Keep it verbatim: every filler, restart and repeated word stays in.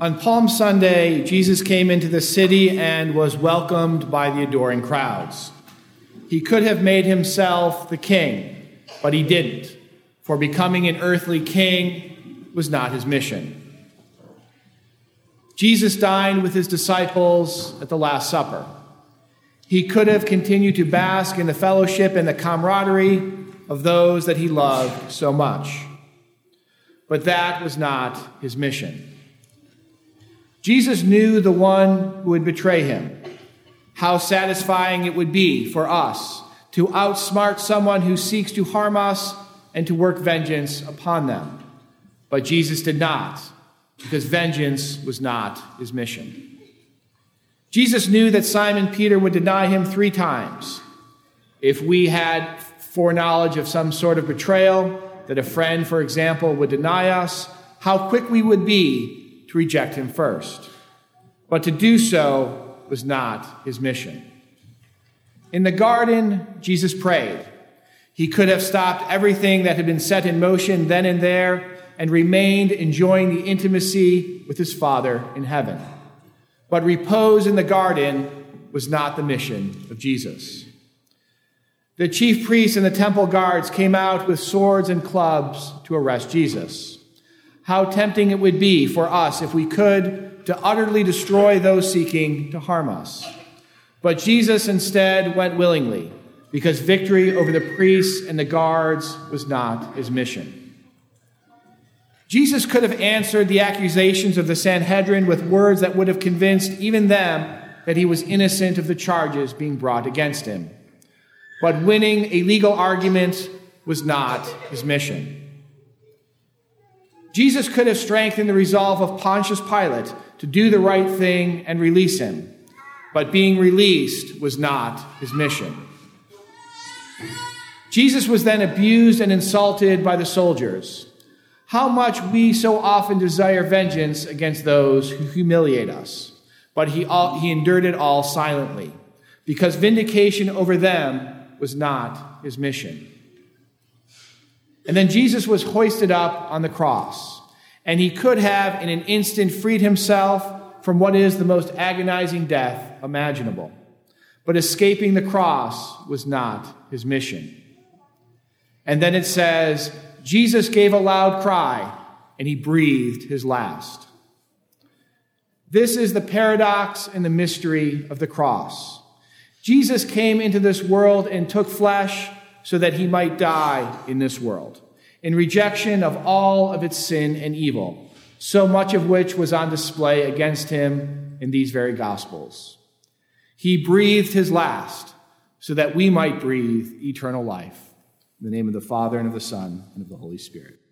On Palm Sunday, Jesus came into the city and was welcomed by the adoring crowds. He could have made himself the king, but he didn't, for becoming an earthly king was not his mission. Jesus dined with his disciples at the Last Supper. He could have continued to bask in the fellowship and the camaraderie of those that he loved so much, but that was not his mission. Jesus knew the one who would betray him. How satisfying it would be for us to outsmart someone who seeks to harm us and to work vengeance upon them. But Jesus did not, because vengeance was not his mission. Jesus knew that Simon Peter would deny him three times. If we had foreknowledge of some sort of betrayal, that a friend, for example, would deny us, how quick we would be to reject him first. But to do so was not his mission. In the garden, Jesus prayed. He could have stopped everything that had been set in motion then and there and remained enjoying the intimacy with his Father in heaven. But repose in the garden was not the mission of Jesus. The chief priests and the temple guards came out with swords and clubs to arrest Jesus. How tempting it would be for us, if we could, to utterly destroy those seeking to harm us. But Jesus instead went willingly, because victory over the priests and the guards was not his mission. Jesus could have answered the accusations of the Sanhedrin with words that would have convinced even them that he was innocent of the charges being brought against him. But winning a legal argument was not his mission. Jesus could have strengthened the resolve of Pontius Pilate to do the right thing and release him, but being released was not his mission. Jesus was then abused and insulted by the soldiers. How much we so often desire vengeance against those who humiliate us, but he, all, he endured it all silently, because vindication over them was not his mission. And then Jesus was hoisted up on the cross, and he could have in an instant freed himself from what is the most agonizing death imaginable. But escaping the cross was not his mission. And then it says, Jesus gave a loud cry, and he breathed his last. This is the paradox and the mystery of the cross. Jesus came into this world and took flesh, so that he might die in this world, in rejection of all of its sin and evil, so much of which was on display against him in these very Gospels. He breathed his last, so that we might breathe eternal life. In the name of the Father, and of the Son, and of the Holy Spirit.